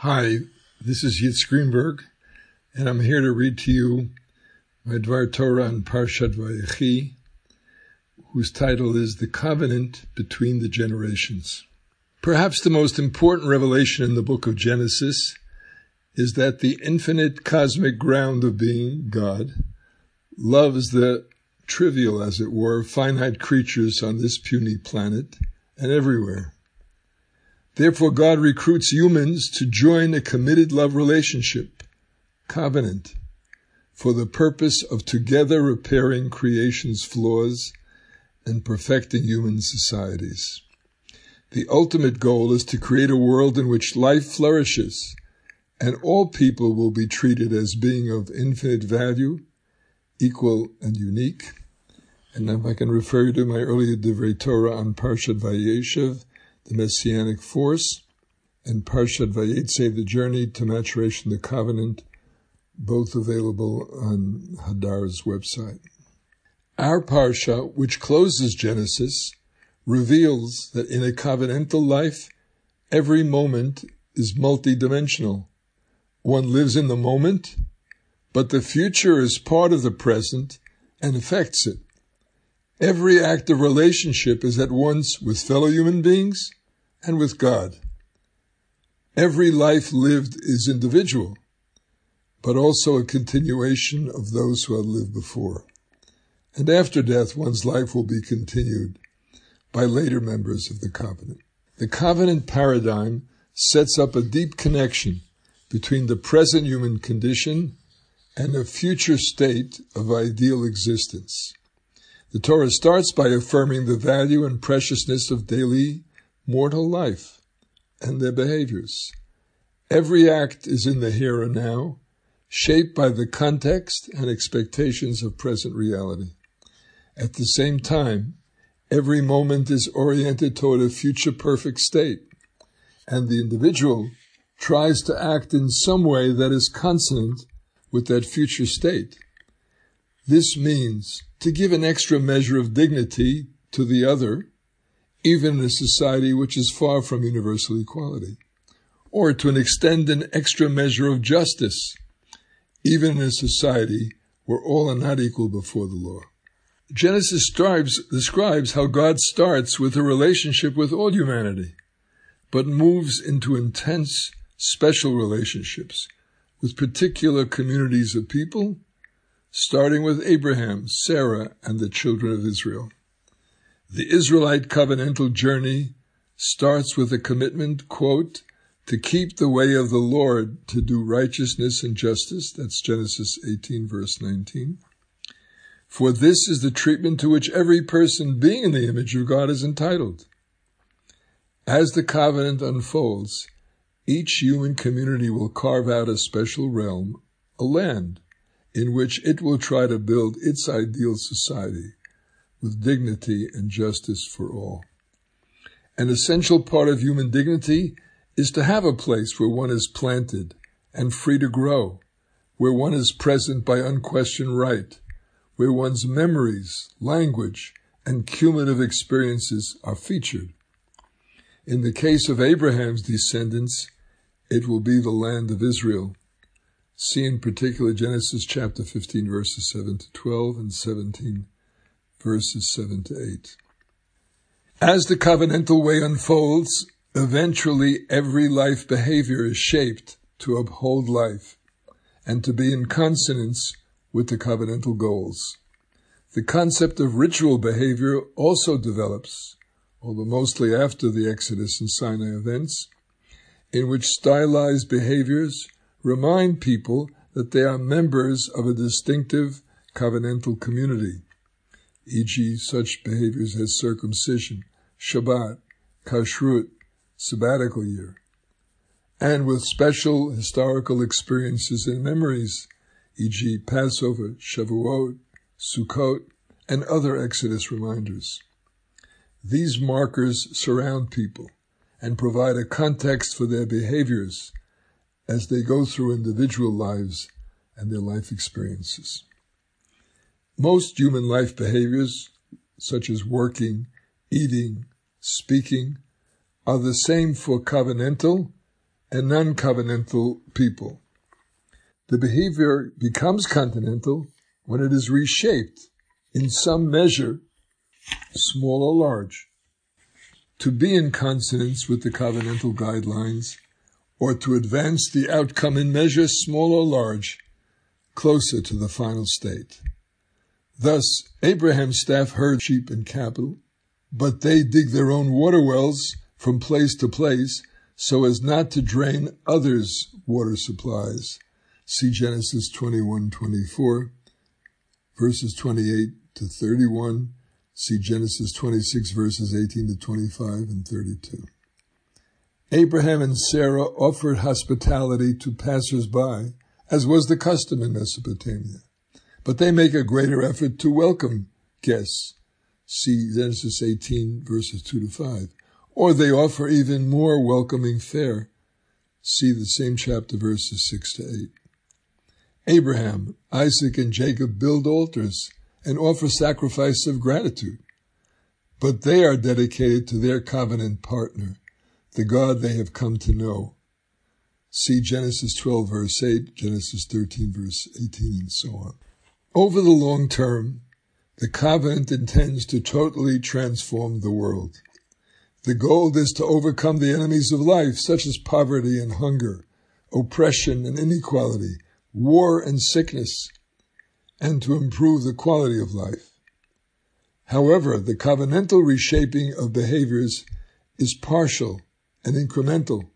Hi, this is Yitz Greenberg, and I'm here to read to you my Dvar Torah on Parashat Vayechi, whose title is The Covenant Between the Generations. Perhaps the most important revelation in the book of Genesis is that the infinite cosmic ground of being, God, loves the trivial, as it were, finite creatures on this puny planet and everywhere. Therefore, God recruits humans to join a committed love relationship, covenant, for the purpose of together repairing creation's flaws and perfecting human societies. The ultimate goal is to create a world in which life flourishes and all people will be treated as being of infinite value, equal and unique. And if I can refer you to my earlier Divrei Torah on Parshat Vayeshev, the Messianic Force, and Parshat Vayetze, the Journey to Maturation, the Covenant, both available on Hadar's website. Our Parsha, which closes Genesis, reveals that in a covenantal life, every moment is multidimensional. One lives in the moment, but the future is part of the present and affects it. Every act of relationship is at once with fellow human beings and with God. Every life lived is individual, but also a continuation of those who have lived before. And after death, one's life will be continued by later members of the covenant. The covenant paradigm sets up a deep connection between the present human condition and a future state of ideal existence. The Torah starts by affirming the value and preciousness of daily mortal life and their behaviors. Every act is in the here and now, shaped by the context and expectations of present reality. At the same time, every moment is oriented toward a future perfect state, and the individual tries to act in some way that is consonant with that future state. This means to give an extra measure of dignity to the other, even in a society which is far from universal equality, or to extend an extra measure of justice, even in a society where all are not equal before the law. Genesis describes how God starts with a relationship with all humanity, but moves into intense, special relationships with particular communities of people, starting with Abraham, Sarah, and the children of Israel. The Israelite covenantal journey starts with a commitment, quote, to keep the way of the Lord, to do righteousness and justice. That's Genesis 18, verse 19. For this is the treatment to which every person being in the image of God is entitled. As the covenant unfolds, each human community will carve out a special realm, a land, in which it will try to build its ideal society with dignity and justice for all. An essential part of human dignity is to have a place where one is planted and free to grow, where one is present by unquestioned right, where one's memories, language, and cumulative experiences are featured. In the case of Abraham's descendants, it will be the land of Israel. See in particular Genesis chapter 15, verses 7 to 12 and 17, verses 7 to 8. As the covenantal way unfolds, eventually every life behavior is shaped to uphold life and to be in consonance with the covenantal goals. The concept of ritual behavior also develops, although mostly after the Exodus and Sinai events, in which stylized behaviors remind people that they are members of a distinctive covenantal community, e.g. such behaviors as circumcision, Shabbat, Kashrut, sabbatical year, and with special historical experiences and memories, e.g. Passover, Shavuot, Sukkot, and other Exodus reminders. These markers surround people and provide a context for their behaviors as they go through individual lives and their life experiences. Most human life behaviors, such as working, eating, speaking, are the same for covenantal and non-covenantal people. The behavior becomes continental when it is reshaped in some measure, small or large, to be in consonance with the covenantal guidelines or to advance the outcome in measure, small or large, closer to the final state. Thus, Abraham's staff herd sheep in capital, but they dig their own water wells from place to place so as not to drain others' water supplies. See Genesis 21:24, verses 28 to 31. See Genesis 26, verses 18 to 25 and 32. Abraham and Sarah offered hospitality to passers-by, as was the custom in Mesopotamia, but they make a greater effort to welcome guests. See Genesis 18, verses 2 to 5. Or they offer even more welcoming fare. See the same chapter, verses 6 to 8. Abraham, Isaac, and Jacob build altars and offer sacrifice of gratitude, but they are dedicated to their covenant partner, the God they have come to know. See Genesis 12, verse 8, Genesis 13, verse 18, and so on. Over the long term, the covenant intends to totally transform the world. The goal is to overcome the enemies of life, such as poverty and hunger, oppression and inequality, war and sickness, and to improve the quality of life. However, the covenantal reshaping of behaviors is partial and incremental.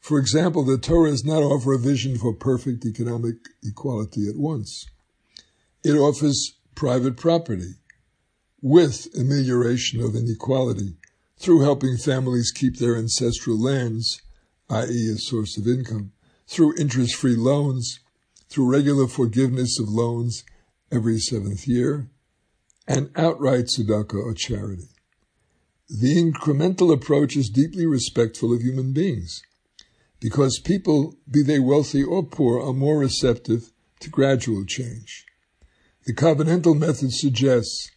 For example, the Torah does not offer a vision for perfect economic equality at once. It offers private property with amelioration of inequality through helping families keep their ancestral lands, i.e. a source of income, through interest-free loans, through regular forgiveness of loans every seventh year, and outright tzedakah or charity. The incremental approach is deeply respectful of human beings, because people, be they wealthy or poor, are more receptive to gradual change. The covenantal method suggests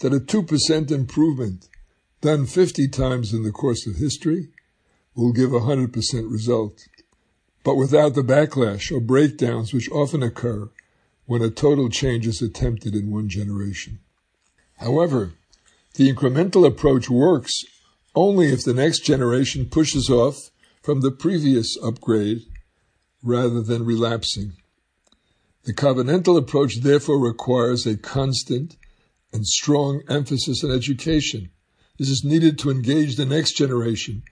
that a 2% improvement done 50 times in the course of history will give a 100% result, but without the backlash or breakdowns which often occur when a total change is attempted in one generation. However, the incremental approach works only if the next generation pushes off from the previous upgrade rather than relapsing. The covenantal approach therefore requires a constant and strong emphasis on education. This is needed to engage the next generation,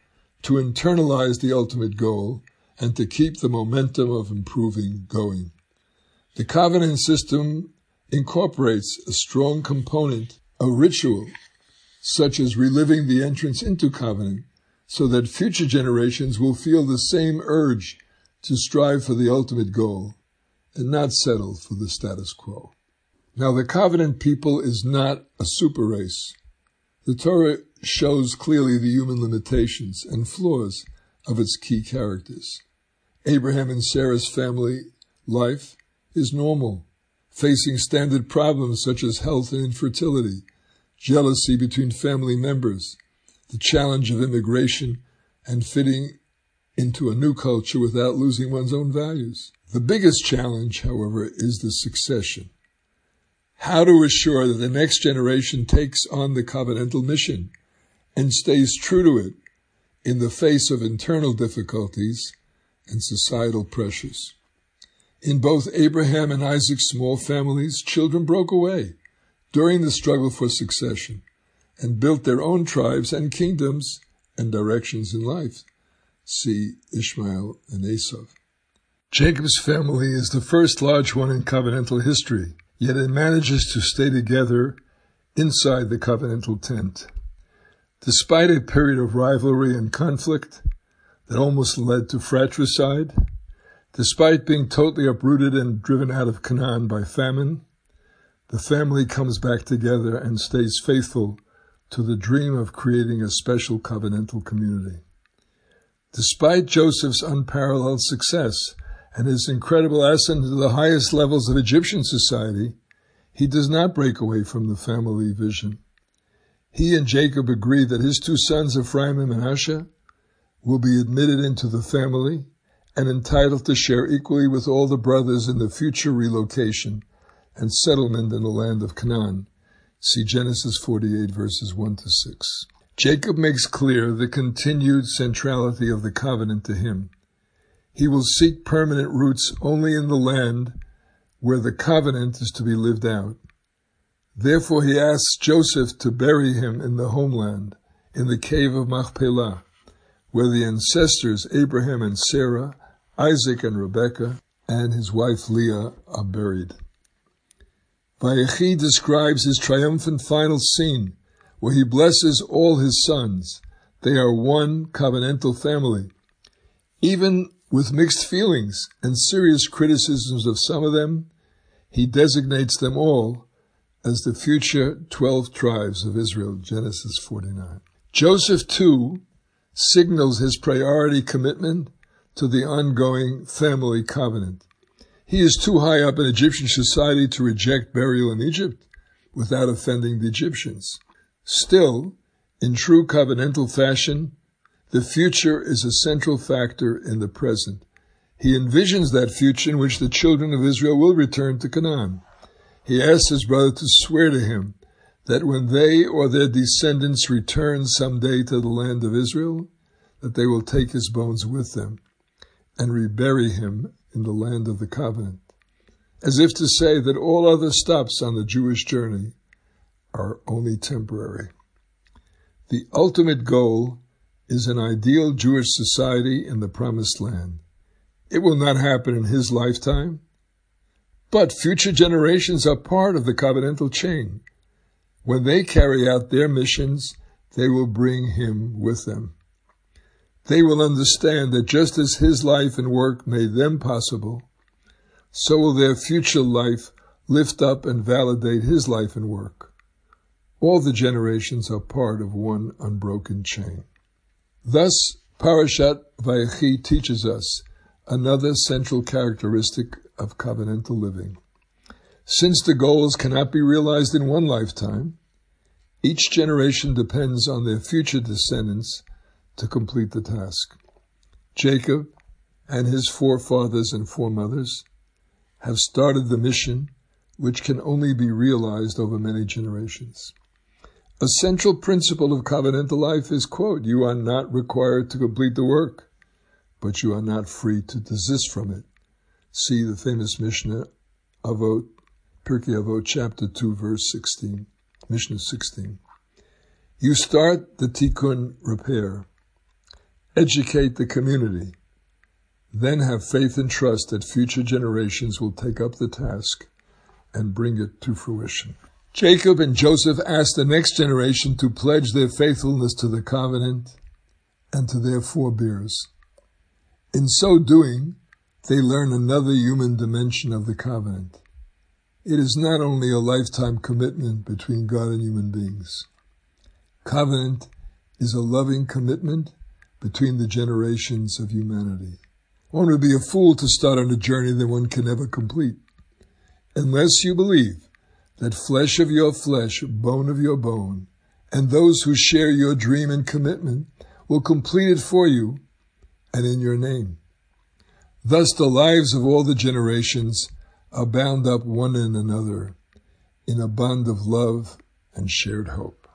to internalize the ultimate goal, and to keep the momentum of improving going. The covenant system incorporates a strong component of ritual, such as reliving the entrance into covenant, so that future generations will feel the same urge to strive for the ultimate goal and not settle for the status quo. Now, the covenant people is not a super race. The Torah shows clearly the human limitations and flaws of its key characters. Abraham and Sarah's family life is normal, facing standard problems such as health and infertility, jealousy between family members, the challenge of immigration, and fitting into a new culture without losing one's own values. The biggest challenge, however, is the succession. How to assure that the next generation takes on the covenantal mission and stays true to it in the face of internal difficulties and societal pressures. In both Abraham and Isaac's small families, children broke away during the struggle for succession and built their own tribes and kingdoms and directions in life. See Ishmael and Esau. Jacob's family is the first large one in covenantal history, yet it manages to stay together inside the covenantal tent. Despite a period of rivalry and conflict that almost led to fratricide, despite being totally uprooted and driven out of Canaan by famine, the family comes back together and stays faithful to the dream of creating a special covenantal community. Despite Joseph's unparalleled success and his incredible ascent to the highest levels of Egyptian society, he does not break away from the family vision. He and Jacob agree that his two sons, Ephraim and Manasseh, will be admitted into the family and entitled to share equally with all the brothers in the future relocation and settlement in the land of Canaan. See Genesis 48, verses 1 to 6. Jacob makes clear the continued centrality of the covenant to him. He will seek permanent roots only in the land where the covenant is to be lived out. Therefore he asks Joseph to bury him in the homeland, in the cave of Machpelah, where the ancestors Abraham and Sarah, Isaac and Rebekah, and his wife Leah are buried. Vayechi describes his triumphant final scene, where he blesses all his sons. They are one covenantal family. Even with mixed feelings and serious criticisms of some of them, he designates them all as the future 12 tribes of Israel, Genesis 49. Joseph, too, signals his priority commitment to the ongoing family covenant. He is too high up in Egyptian society to reject burial in Egypt without offending the Egyptians. Still, in true covenantal fashion, the future is a central factor in the present. He envisions that future in which the children of Israel will return to Canaan. He asks his brother to swear to him that when they or their descendants return someday to the land of Israel, that they will take his bones with them and rebury him in the land of the covenant, as if to say that all other stops on the Jewish journey are only temporary. The ultimate goal is an ideal Jewish society in the Promised Land. It will not happen in his lifetime, but future generations are part of the covenantal chain. When they carry out their missions, they will bring him with them. They will understand that just as his life and work made them possible, so will their future life lift up and validate his life and work. All the generations are part of one unbroken chain. Thus, Parashat Vayechi teaches us another central characteristic of covenantal living. Since the goals cannot be realized in one lifetime, each generation depends on their future descendants to complete the task. Jacob and his forefathers and foremothers have started the mission which can only be realized over many generations. A central principle of covenantal life is, quote, "You are not required to complete the work, but you are not free to desist from it." See the famous Mishnah Avot, Pirkei Avot, chapter 2, verse 16, Mishnah 16. You start the Tikkun repair, educate the community, then have faith and trust that future generations will take up the task and bring it to fruition. Jacob and Joseph asked the next generation to pledge their faithfulness to the covenant and to their forebears. In so doing, they learn another human dimension of the covenant. It is not only a lifetime commitment between God and human beings. Covenant is a loving commitment between the generations of humanity. One would be a fool to start on a journey that one can never complete, unless you believe that flesh of your flesh, bone of your bone, and those who share your dream and commitment will complete it for you and in your name. Thus the lives of all the generations are bound up one in another in a bond of love and shared hope.